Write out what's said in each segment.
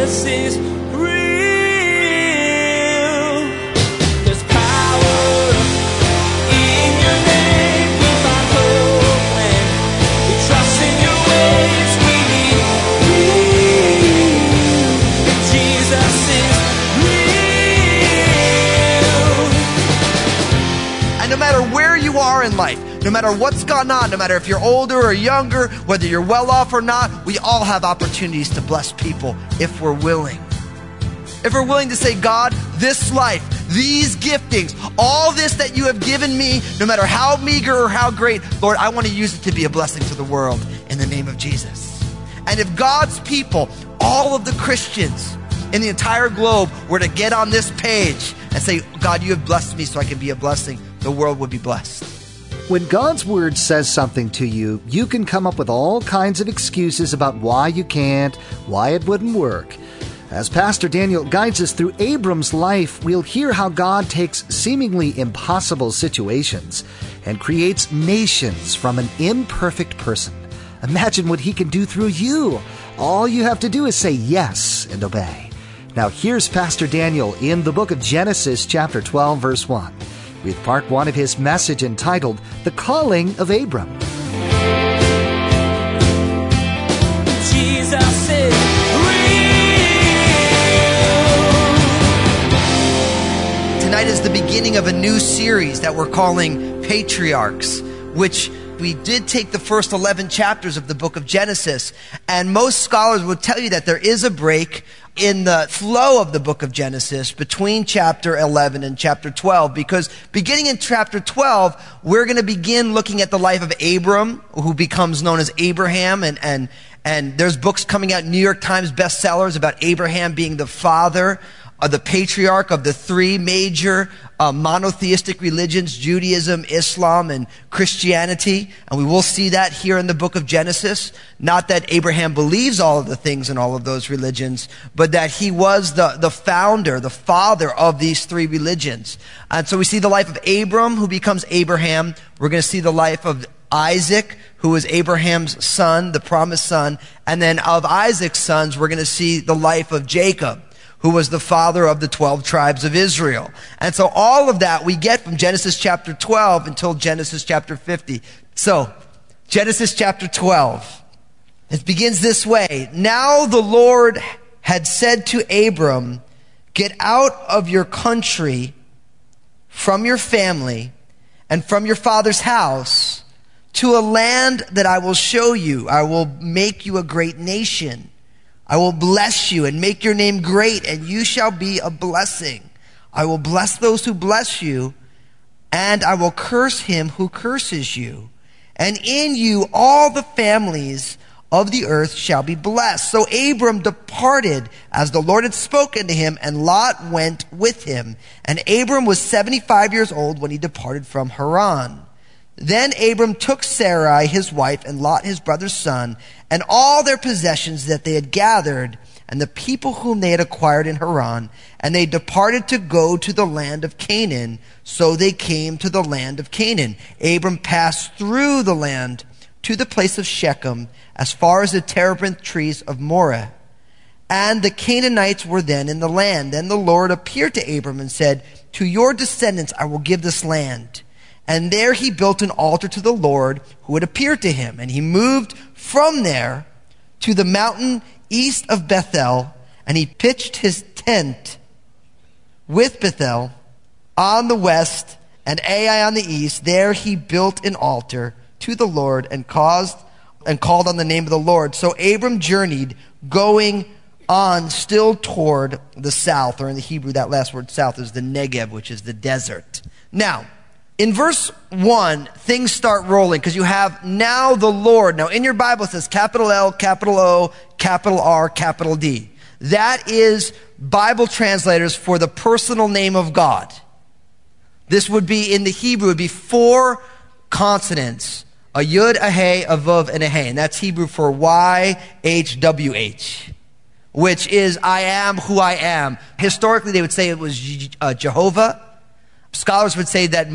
Jesus is real. There's power in your name. We find hope when we trust in your ways. We need real. Jesus is real. And no matter where you are in life, no matter what's gone on, no matter if you're older or younger, whether you're well off or not, we all have opportunities to bless people if we're willing. If we're willing to say, God, this life, these giftings, all this that you have given me, no matter how meager or how great, Lord, I want to use it to be a blessing to the world in the name of Jesus. And if God's people, all of the Christians in the entire globe, were to get on this page and say, God, you have blessed me so I can be a blessing, the world would be blessed. When God's word says something to you, you can come up with all kinds of excuses about why you can't, why it wouldn't work. As Pastor Daniel guides us through Abram's life, we'll hear how God takes seemingly impossible situations and creates nations from an imperfect person. Imagine what he can do through you. All you have to do is say yes and obey. Now here's Pastor Daniel in the book of Genesis, chapter 12, verse 1. With part one of his message entitled, The Calling of Abram. Jesus is real. Tonight is the beginning of a new series that we're calling Patriarchs, which we did take the first 11 chapters of the book of Genesis, and most scholars will tell you that there is a break in the flow of the book of Genesis between chapter 11 and chapter 12, because beginning in chapter 12, we're going to begin looking at the life of Abram, who becomes known as Abraham, and there's books coming out, New York Times bestsellers, about Abraham being the father of the patriarch of the three major monotheistic religions, Judaism, Islam, and Christianity. And we will see that here in the book of Genesis. Not that Abraham believes all of the things in all of those religions, but that he was the founder, the father of these three religions. And so we see the life of Abram, who becomes Abraham. We're going to see the life of Isaac, who is Abraham's son, the promised son. And then of Isaac's sons, we're going to see the life of Jacob, who was the father of the 12 tribes of Israel. And so all of that we get from Genesis chapter 12 until Genesis chapter 50. So, Genesis chapter 12. It begins this way. Now the Lord had said to Abram, get out of your country, from your family, and from your father's house, to a land that I will show you. I will make you a great nation. I will bless you and make your name great, and you shall be a blessing. I will bless those who bless you, and I will curse him who curses you. And in you all the families of the earth shall be blessed. So Abram departed as the Lord had spoken to him, and Lot went with him. And Abram was 75 years old when he departed from Haran. Then Abram took Sarai, his wife, and Lot, his brother's son, and all their possessions that they had gathered, and the people whom they had acquired in Haran, and they departed to go to the land of Canaan. So they came to the land of Canaan. Abram passed through the land to the place of Shechem, as far as the terebinth trees of Moreh. And the Canaanites were then in the land. Then the Lord appeared to Abram and said, to your descendants I will give this land. And there he built an altar to the Lord who had appeared to him. And he moved from there to the mountain east of Bethel, and he pitched his tent with Bethel on the west and Ai on the east. There he built an altar to the Lord and called on the name of the Lord. So Abram journeyed, going on still toward the south, or in the Hebrew, that last word south is the Negev, which is the desert. Now, in verse 1, things start rolling because you have now the Lord. Now in your Bible it says capital L, capital O, capital R, capital D. That is Bible translators for the personal name of God. This would be, in the Hebrew, would be four consonants. A yud, a hey, a vav, and a hey. And that's Hebrew for YHWH, which is I am who I am. Historically they would say it was Jehovah. Scholars would say that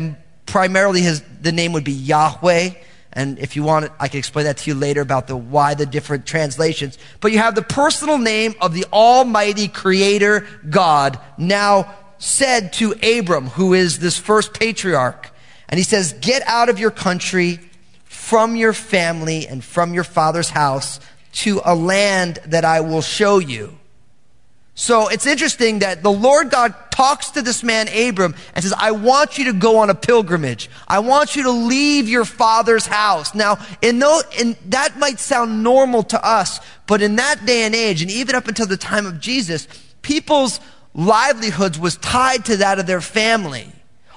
primarily the name would be Yahweh, And if you want it, I can explain that to you later about the why the different translations. But you have the personal name of the Almighty Creator God now said to Abram, who is this first patriarch. And he says, get out of your country, from your family, and from your father's house to a land that I will show you. So it's interesting that the Lord God talks to this man, Abram, and says, I want you to go on a pilgrimage. I want you to leave your father's house. Now, that might sound normal to us, but in that day and age, and even up until the time of Jesus, people's livelihoods was tied to that of their family.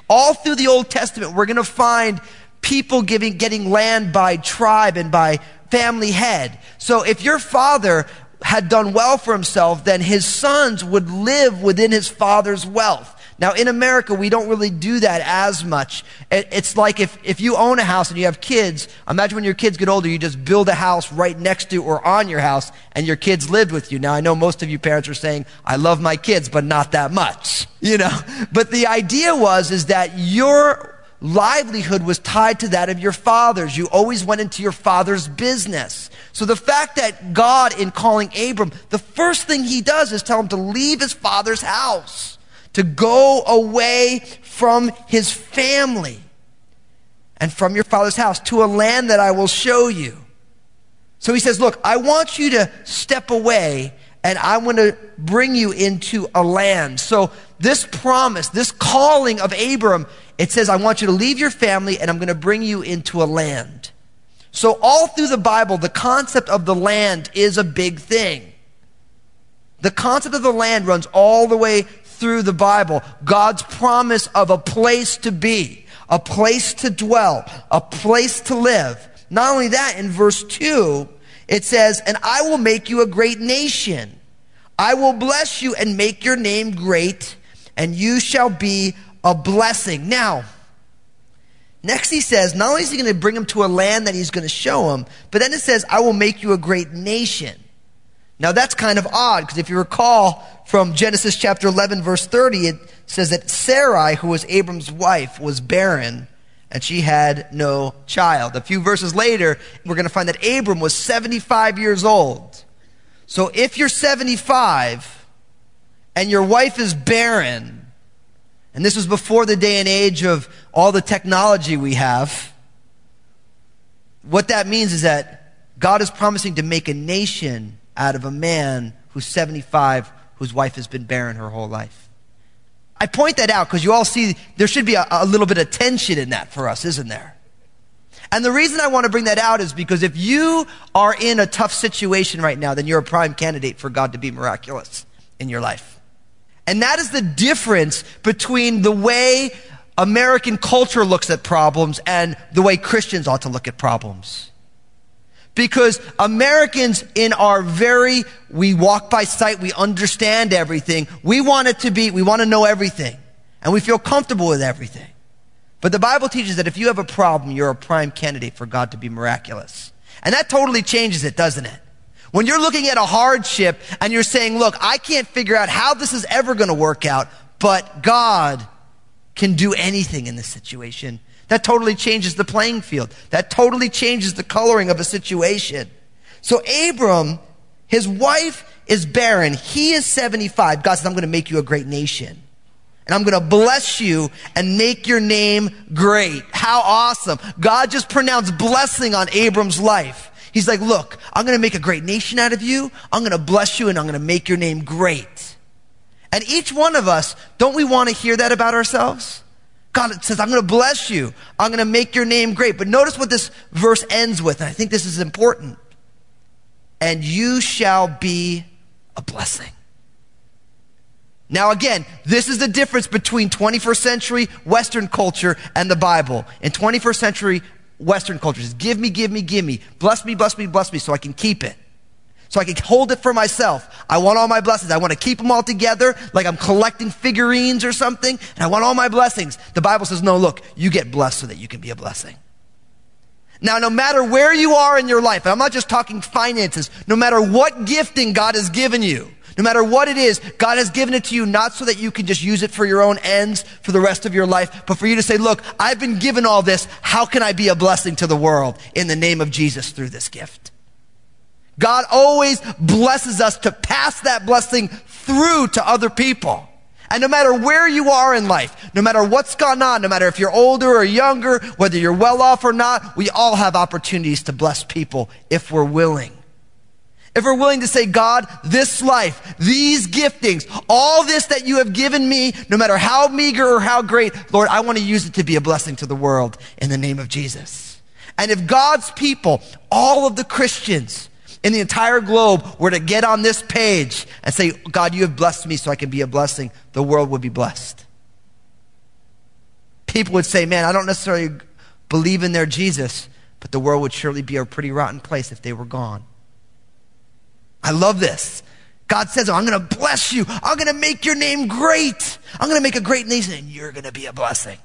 All through the Old Testament, we're going to find people getting land by tribe and by family head. So if your father had done well for himself, then his sons would live within his father's wealth. Now, in America, we don't really do that as much. It's like if you own a house and you have kids, imagine when your kids get older, you just build a house right next to or on your house, and your kids lived with you. Now, I know most of you parents are saying, I love my kids, but not that much, you know. But the idea is that your livelihood was tied to that of your father's. You always went into your father's business. So the fact that God, in calling Abram, the first thing he does is tell him to leave his father's house, to go away from his family and from your father's house to a land that I will show you. So he says, look, I want you to step away and I'm going to bring you into a land. So this promise, this calling of Abram, it says, I want you to leave your family and I'm going to bring you into a land. So all through the Bible, the concept of the land is a big thing. The concept of the land runs all the way through the Bible. God's promise of a place to be, a place to dwell, a place to live. Not only that, in verse 2, it says, and I will make you a great nation. I will bless you and make your name great, and you shall be a blessing. Now, next he says, not only is he going to bring him to a land that he's going to show him, but then it says, I will make you a great nation. Now that's kind of odd, because if you recall from Genesis chapter 11, verse 30, it says that Sarai, who was Abram's wife, was barren, and she had no child. A few verses later, we're going to find that Abram was 75 years old. So if you're 75, and your wife is barren, and this was before the day and age of all the technology we have, what that means is that God is promising to make a nation out of a man who's 75, whose wife has been barren her whole life. I point that out because you all see there should be a little bit of tension in that for us, isn't there? And the reason I want to bring that out is because if you are in a tough situation right now, then you're a prime candidate for God to be miraculous in your life. And that is the difference between the way American culture looks at problems and the way Christians ought to look at problems. Because Americans we walk by sight, we understand everything. We want to know everything. And we feel comfortable with everything. But the Bible teaches that if you have a problem, you're a prime candidate for God to be miraculous. And that totally changes it, doesn't it? When you're looking at a hardship and you're saying, look, I can't figure out how this is ever going to work out, but God can do anything in this situation. That totally changes the playing field. That totally changes the coloring of a situation. So Abram, his wife is barren. He is 75. God says, I'm going to make you a great nation. And I'm going to bless you and make your name great. How awesome. God just pronounced blessing on Abram's life. He's like, look, I'm going to make a great nation out of you. I'm going to bless you and I'm going to make your name great. And each one of us, don't we want to hear that about ourselves? God says, I'm going to bless you. I'm going to make your name great. But notice what this verse ends with. And I think this is important. And you shall be a blessing. Now again, this is the difference between 21st century Western culture and the Bible. In 21st century Western culture says, give me, give me, give me. Bless me, bless me, bless me so I can keep it. So I can hold it for myself. I want all my blessings. I want to keep them all together like I'm collecting figurines or something. And I want all my blessings. The Bible says, no, look, you get blessed so that you can be a blessing. Now, no matter where you are in your life, and I'm not just talking finances, no matter what gifting God has given you, No matter what it is, God has given it to you not so that you can just use it for your own ends for the rest of your life, but for you to say, look, I've been given all this. How can I be a blessing to the world in the name of Jesus through this gift? God always blesses us to pass that blessing through to other people. And no matter where you are in life, no matter what's gone on, no matter if you're older or younger, whether you're well off or not, we all have opportunities to bless people if we're willing. If we're willing to say, God, this life, these giftings, all this that you have given me, no matter how meager or how great, Lord, I want to use it to be a blessing to the world in the name of Jesus. And if God's people, all of the Christians in the entire globe, were to get on this page and say, God, you have blessed me so I can be a blessing, the world would be blessed. People would say, man, I don't necessarily believe in their Jesus, but the world would surely be a pretty rotten place if they were gone. I love this. God says, I'm going to bless you. I'm going to make your name great. I'm going to make a great nation, and you're going to be a blessing.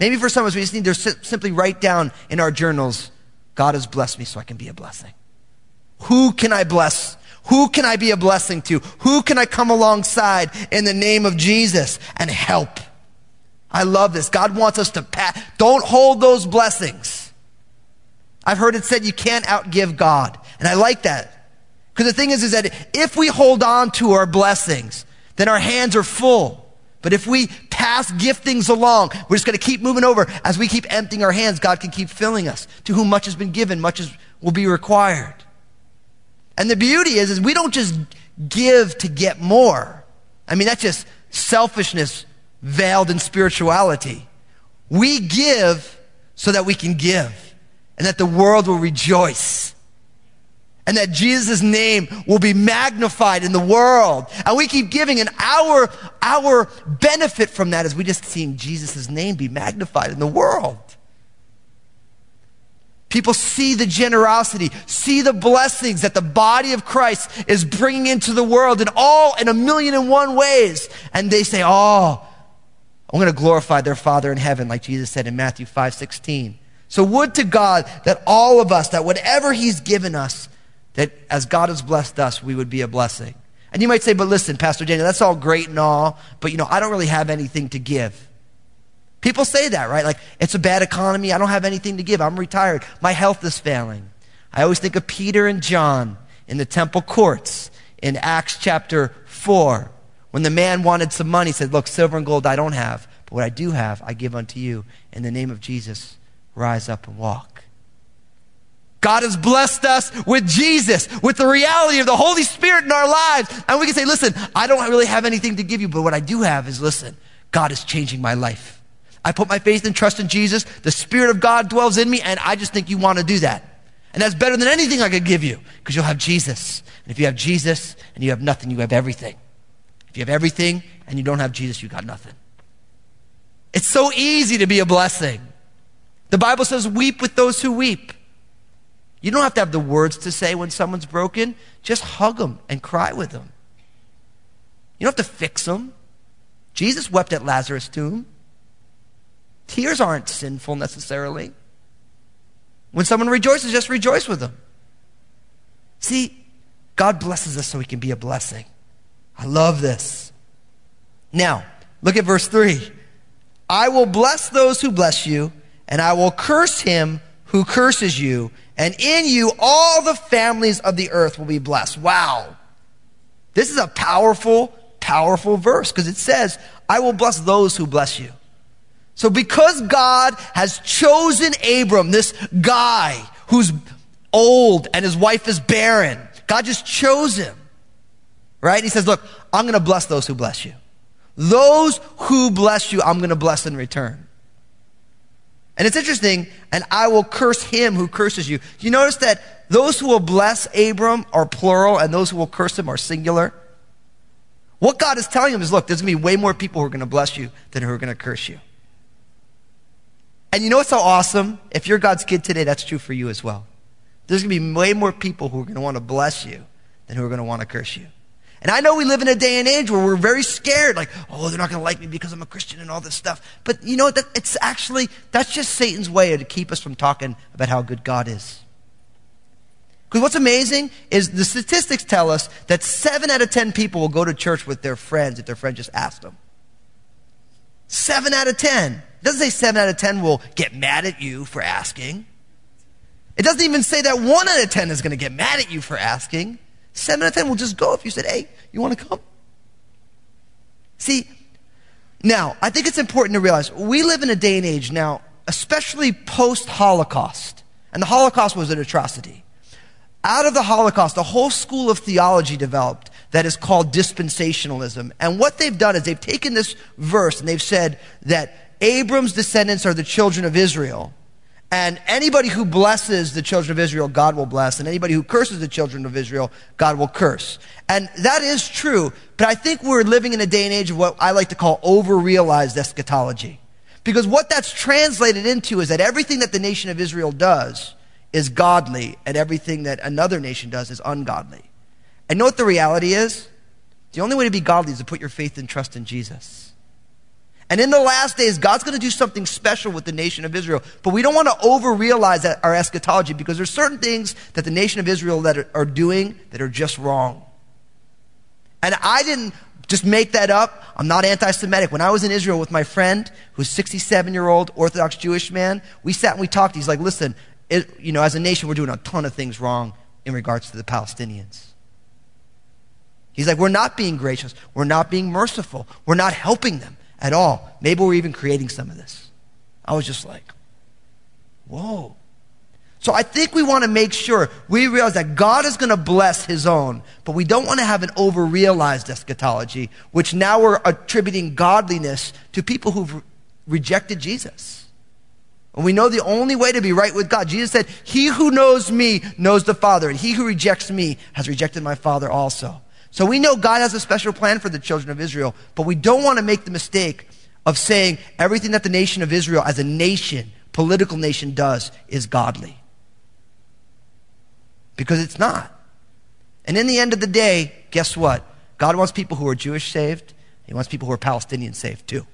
Maybe for some of us, we just need to simply write down in our journals, God has blessed me so I can be a blessing. Who can I bless? Who can I be a blessing to? Who can I come alongside in the name of Jesus and help? I love this. God wants us to pass. Don't hold those blessings. I've heard it said you can't outgive God. And I like that. Because the thing is that if we hold on to our blessings, then our hands are full. But if we pass giftings along, we're just going to keep moving over. As we keep emptying our hands, God can keep filling us. To whom much has been given, much will be required. And the beauty is we don't just give to get more. I mean, that's just selfishness veiled in spirituality. We give so that we can give, and that the world will rejoice, and that Jesus' name will be magnified in the world. And we keep giving, and our benefit from that is we just seeing Jesus' name be magnified in the world. People see the generosity, see the blessings that the body of Christ is bringing into the world in a million and one ways. And they say, oh, I'm going to glorify their Father in heaven, like Jesus said in Matthew 5:16. So would to God that all of us, that whatever he's given us, that as God has blessed us, we would be a blessing. And you might say, but listen, Pastor Daniel, that's all great and all, but I don't really have anything to give. People say that, right? Like, it's a bad economy. I don't have anything to give. I'm retired. My health is failing. I always think of Peter and John in the temple courts in Acts chapter 4. When the man wanted some money, he said, look, silver and gold I don't have, but what I do have, I give unto you. In the name of Jesus, rise up and walk. God has blessed us with Jesus, with the reality of the Holy Spirit in our lives. And we can say, listen, I don't really have anything to give you, but what I do have is, listen, God is changing my life. I put my faith and trust in Jesus. The Spirit of God dwells in me, and I just think you want to do that. And that's better than anything I could give you, because you'll have Jesus. And if you have Jesus and you have nothing, you have everything. If you have everything and you don't have Jesus, you got nothing. It's so easy to be a blessing. The Bible says, weep with those who weep. You don't have to have the words to say when someone's broken. Just hug them and cry with them. You don't have to fix them. Jesus wept at Lazarus' tomb. Tears aren't sinful necessarily. When someone rejoices, just rejoice with them. See, God blesses us so he can be a blessing. I love this. Now, look at verse 3. I will bless those who bless you, and I will curse him who curses you, and in you all the families of the earth will be blessed. Wow. This is a powerful, powerful verse, because it says, I will bless those who bless you. So because God has chosen Abram, this guy who's old and his wife is barren, God just chose him, right? He says, look, I'm going to bless those who bless you. Those who bless you, I'm going to bless in return. And it's interesting, and I will curse him who curses you. You notice that those who will bless Abram are plural, and those who will curse him are singular. What God is telling him is, look, there's going to be way more people who are going to bless you than who are going to curse you. And you know what's so awesome? If you're God's kid today, that's true for you as well. There's going to be way more people who are going to want to bless you than who are going to want to curse you. And I know we live in a day and age where we're very scared, like, oh, they're not going to like me because I'm a Christian and all this stuff. But you know what? That's just Satan's way to keep us from talking about how good God is. Because what's amazing is the statistics tell us that 7 out of 10 people will go to church with their friends if their friend just asked them. 7 out of 10. It doesn't say 7 out of 10 will get mad at you for asking. It doesn't even say that 1 out of 10 is going to get mad at you for asking. 7 out of 10 will just go if you said, hey, you want to come? See, now, I think it's important to realize we live in a day and age now, especially post-Holocaust. And the Holocaust was an atrocity. Out of the Holocaust, a whole school of theology developed that is called dispensationalism. And what they've done is they've taken this verse and they've said that Abram's descendants are the children of Israel. And anybody who blesses the children of Israel, God will bless. And anybody who curses the children of Israel, God will curse. And that is true. But I think we're living in a day and age of what I like to call over-realized eschatology. Because what that's translated into is that everything that the nation of Israel does is godly, and everything that another nation does is ungodly. And know what the reality is? The only way to be godly is to put your faith and trust in Jesus. And in the last days, God's going to do something special with the nation of Israel. But we don't want to over-realize that our eschatology, because there's certain things that the nation of Israel that are doing that are just wrong. And I didn't just make that up. I'm not anti-Semitic. When I was in Israel with my friend, who's a 67-year-old Orthodox Jewish man, we sat and we talked. He's like, listen, as a nation, we're doing a ton of things wrong in regards to the Palestinians. He's like, we're not being gracious. We're not being merciful. We're not helping them at all. Maybe we're even creating some of this. I was just like, whoa. So I think we want to make sure we realize that God is going to bless his own, but we don't want to have an over-realized eschatology, which now we're attributing godliness to people who've rejected Jesus. And we know the only way to be right with God. Jesus said, he who knows me knows the Father, and he who rejects me has rejected my Father also. So we know God has a special plan for the children of Israel, but we don't want to make the mistake of saying everything that the nation of Israel as a nation, political nation, does is godly. Because it's not. And in the end of the day, guess what? God wants people who are Jewish saved. He wants people who are Palestinian saved too.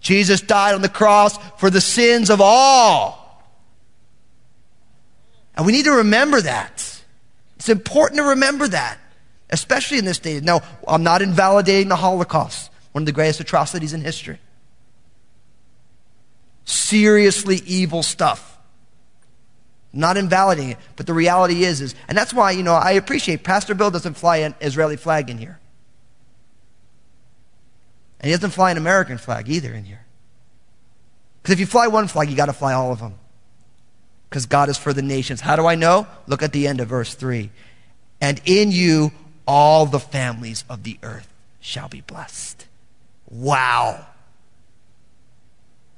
Jesus died on the cross for the sins of all. And we need to remember that. It's important to remember that, especially in this day. Now, I'm not invalidating the Holocaust, one of the greatest atrocities in history. Seriously evil stuff. Not invalidating it, but the reality is, and that's why, I appreciate Pastor Bill doesn't fly an Israeli flag in here. And he doesn't fly an American flag either in here. Because if you fly one flag, you got to fly all of them. Because God is for the nations. How do I know? Look at the end of verse 3. And in you, all the families of the earth shall be blessed. Wow.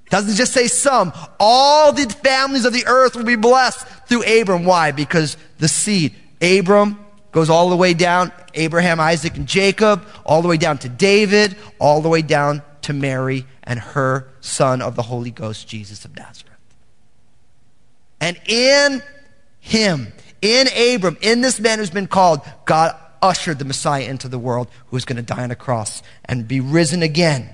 It doesn't just say some. All the families of the earth will be blessed through Abram. Why? Because the seed, Abram, goes all the way down, Abraham, Isaac, and Jacob, all the way down to David, all the way down to Mary and her son of the Holy Ghost, Jesus of Nazareth. And in him, in Abram, in this man who's been called, God ushered the Messiah into the world, who is going to die on a cross and be risen again.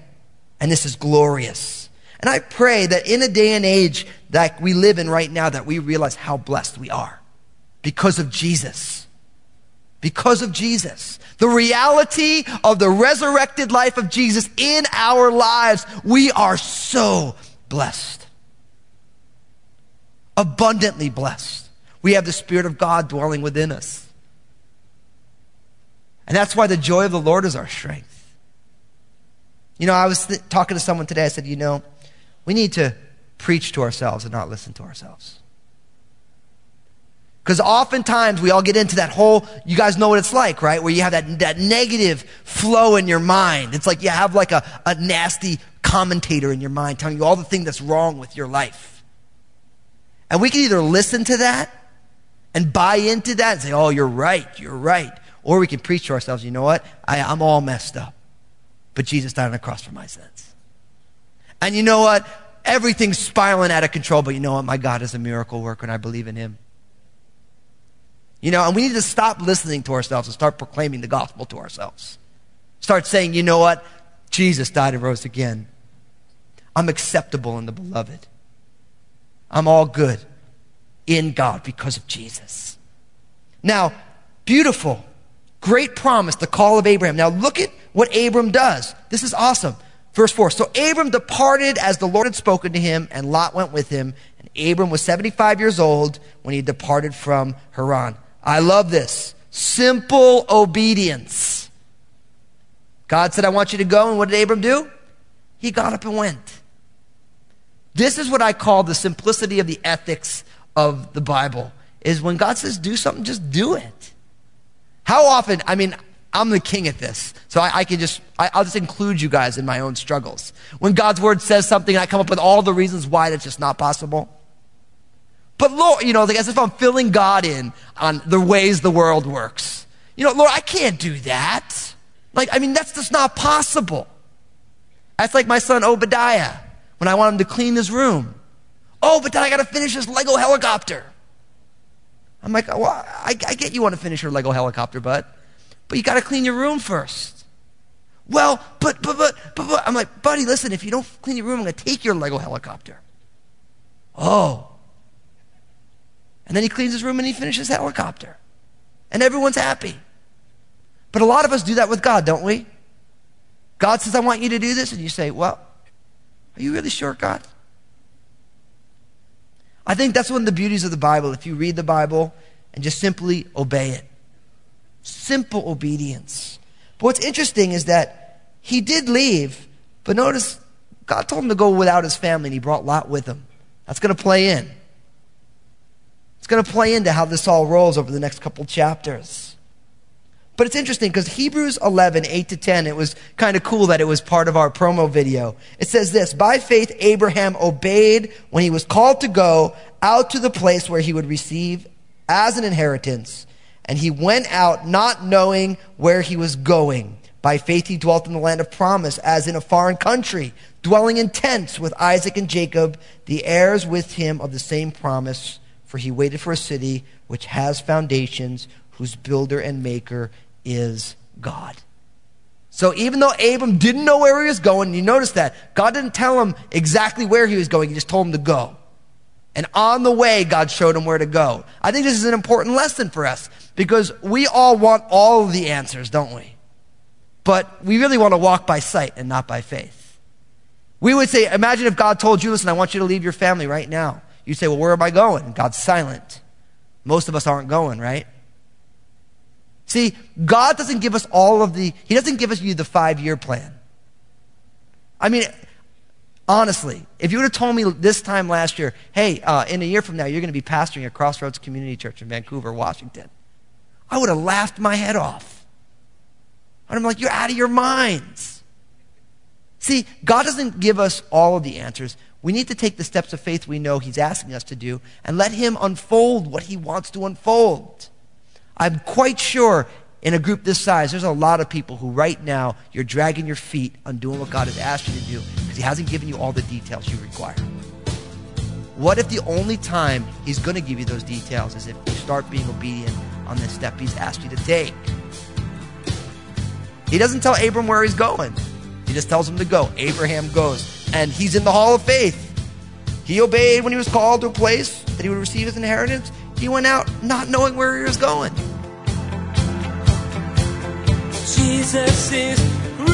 And this is glorious. And I pray that in a day and age that we live in right now, that we realize how blessed we are because of Jesus. Because of Jesus. The reality of the resurrected life of Jesus in our lives. We are so blessed. Abundantly blessed. We have the Spirit of God dwelling within us. And that's why the joy of the Lord is our strength. I was talking to someone today. I said, we need to preach to ourselves and not listen to ourselves. Because oftentimes we all get into that whole, you guys know what it's like, right? Where you have that negative flow in your mind. It's like you have like a nasty commentator in your mind telling you all the thing that's wrong with your life. And we can either listen to that and buy into that and say, oh, you're right. Or we can preach to ourselves, you know what? I'm all messed up. But Jesus died on the cross for my sins. And you know what? Everything's spiraling out of control, but you know what? My God is a miracle worker and I believe in him. And we need to stop listening to ourselves and start proclaiming the gospel to ourselves. Start saying, you know what? Jesus died and rose again. I'm acceptable in the beloved. I'm all good in God because of Jesus. Now, beautiful, great promise, the call of Abraham. Now look at what Abram does. This is awesome. Verse 4, so Abram departed as the Lord had spoken to him, and Lot went with him. And Abram was 75 years old when he departed from Haran. I love this. Simple obedience. God said, I want you to go. And what did Abram do? He got up and went. This is what I call the simplicity of the ethics of the Bible, is when God says do something, just do it. How often, I mean, I'm the king at this, so I'll just include you guys in my own struggles. When God's word says something, I come up with all the reasons why that's just not possible. But Lord, you know, as if I'm filling God in on the ways the world works. You know, Lord, I can't do that. That's just not possible. That's like my son Obadiah, when I want him to clean his room. Oh, but then I got to finish this Lego helicopter. I'm like, well, I get you want to finish your Lego helicopter, but you got to clean your room first. Well, but, I'm like, buddy, listen, if you don't clean your room, I'm going to take your Lego helicopter. Oh. And then he cleans his room and he finishes the helicopter. And everyone's happy. But a lot of us do that with God, don't we? God says, I want you to do this. And you say, well, are you really sure, God? I think that's one of the beauties of the Bible. If you read the Bible and just simply obey it. Simple obedience. But what's interesting is that he did leave, but notice God told him to go without his family, and he brought Lot with him. That's going to play in. It's going to play into how this all rolls over the next couple chapters. But it's interesting because Hebrews 11, 8 to 10, it was kind of cool that it was part of our promo video. It says this, by faith Abraham obeyed when he was called to go out to the place where he would receive as an inheritance. And he went out not knowing where he was going. By faith he dwelt in the land of promise as in a foreign country, dwelling in tents with Isaac and Jacob, the heirs with him of the same promise. For he waited for a city which has foundations, whose builder and maker is God. So even though Abram didn't know where he was going, you notice that God didn't tell him exactly where he was going. He just told him to go. And on the way, God showed him where to go. I think this is an important lesson for us because we all want all of the answers, don't we? But we really want to walk by sight and not by faith. We would say, imagine if God told you, listen, I want you to leave your family right now. You'd say, well, where am I going? And God's silent. Most of us aren't going, right? See, God doesn't give us he doesn't give us the 5-year plan. I mean, honestly, if you would have told me this time last year, hey, in a year from now, you're going to be pastoring at Crossroads Community Church in Vancouver, Washington, I would have laughed my head off. And I'm like, you're out of your minds. See, God doesn't give us all of the answers. We need to take the steps of faith we know he's asking us to do and let him unfold what he wants to unfold. I'm quite sure in a group this size, there's a lot of people who right now, you're dragging your feet on doing what God has asked you to do because he hasn't given you all the details you require. What if the only time he's going to give you those details is if you start being obedient on the step he's asked you to take? He doesn't tell Abram where he's going. He just tells him to go. Abraham goes, and he's in the hall of faith. He obeyed when he was called to a place that he would receive his inheritance. He went out not knowing where he was going. Jesus is real.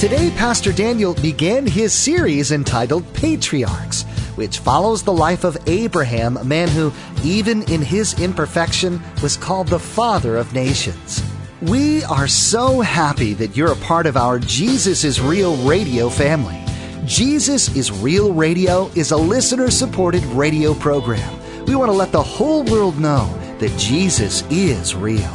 Today, Pastor Daniel began his series entitled Patriarchs, which follows the life of Abraham, a man who, even in his imperfection, was called the father of nations. We are so happy that you're a part of our Jesus Is Real Radio family. Jesus Is Real Radio is a listener-supported radio program. We want to let the whole world know that Jesus is real.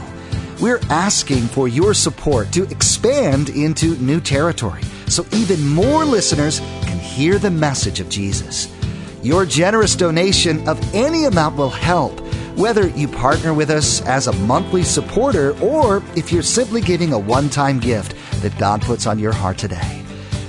We're asking for your support to expand into new territory so even more listeners can hear the message of Jesus. Your generous donation of any amount will help, whether you partner with us as a monthly supporter or if you're simply giving a one-time gift that God puts on your heart today.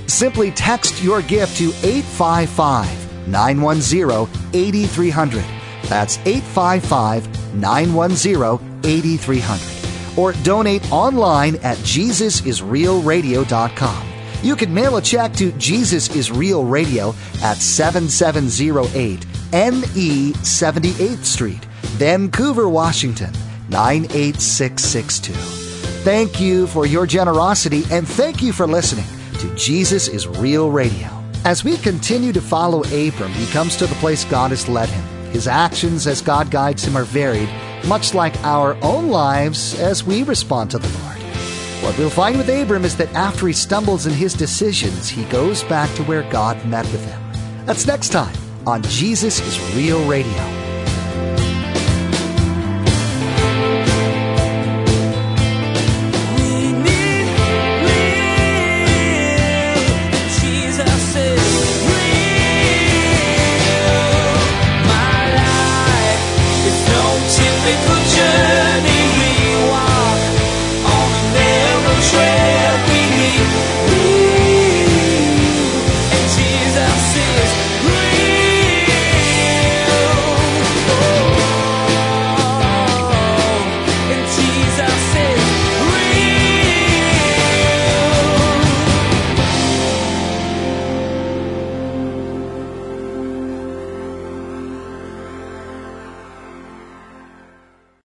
Simply text your gift to 855-910-8300. That's 855-910-8300. Or donate online at JesusIsRealRadio.com. You can mail a check to Jesus Is Real Radio at 7708 NE 78th Street, Vancouver, Washington, 98662. Thank you for your generosity, and thank you for listening to Jesus Is Real Radio. As we continue to follow Abram, he comes to the place God has led him. His actions as God guides him are varied, much like our own lives as we respond to the Lord. What we'll find with Abram is that after he stumbles in his decisions, he goes back to where God met with him. That's next time on Jesus Is Real Radio.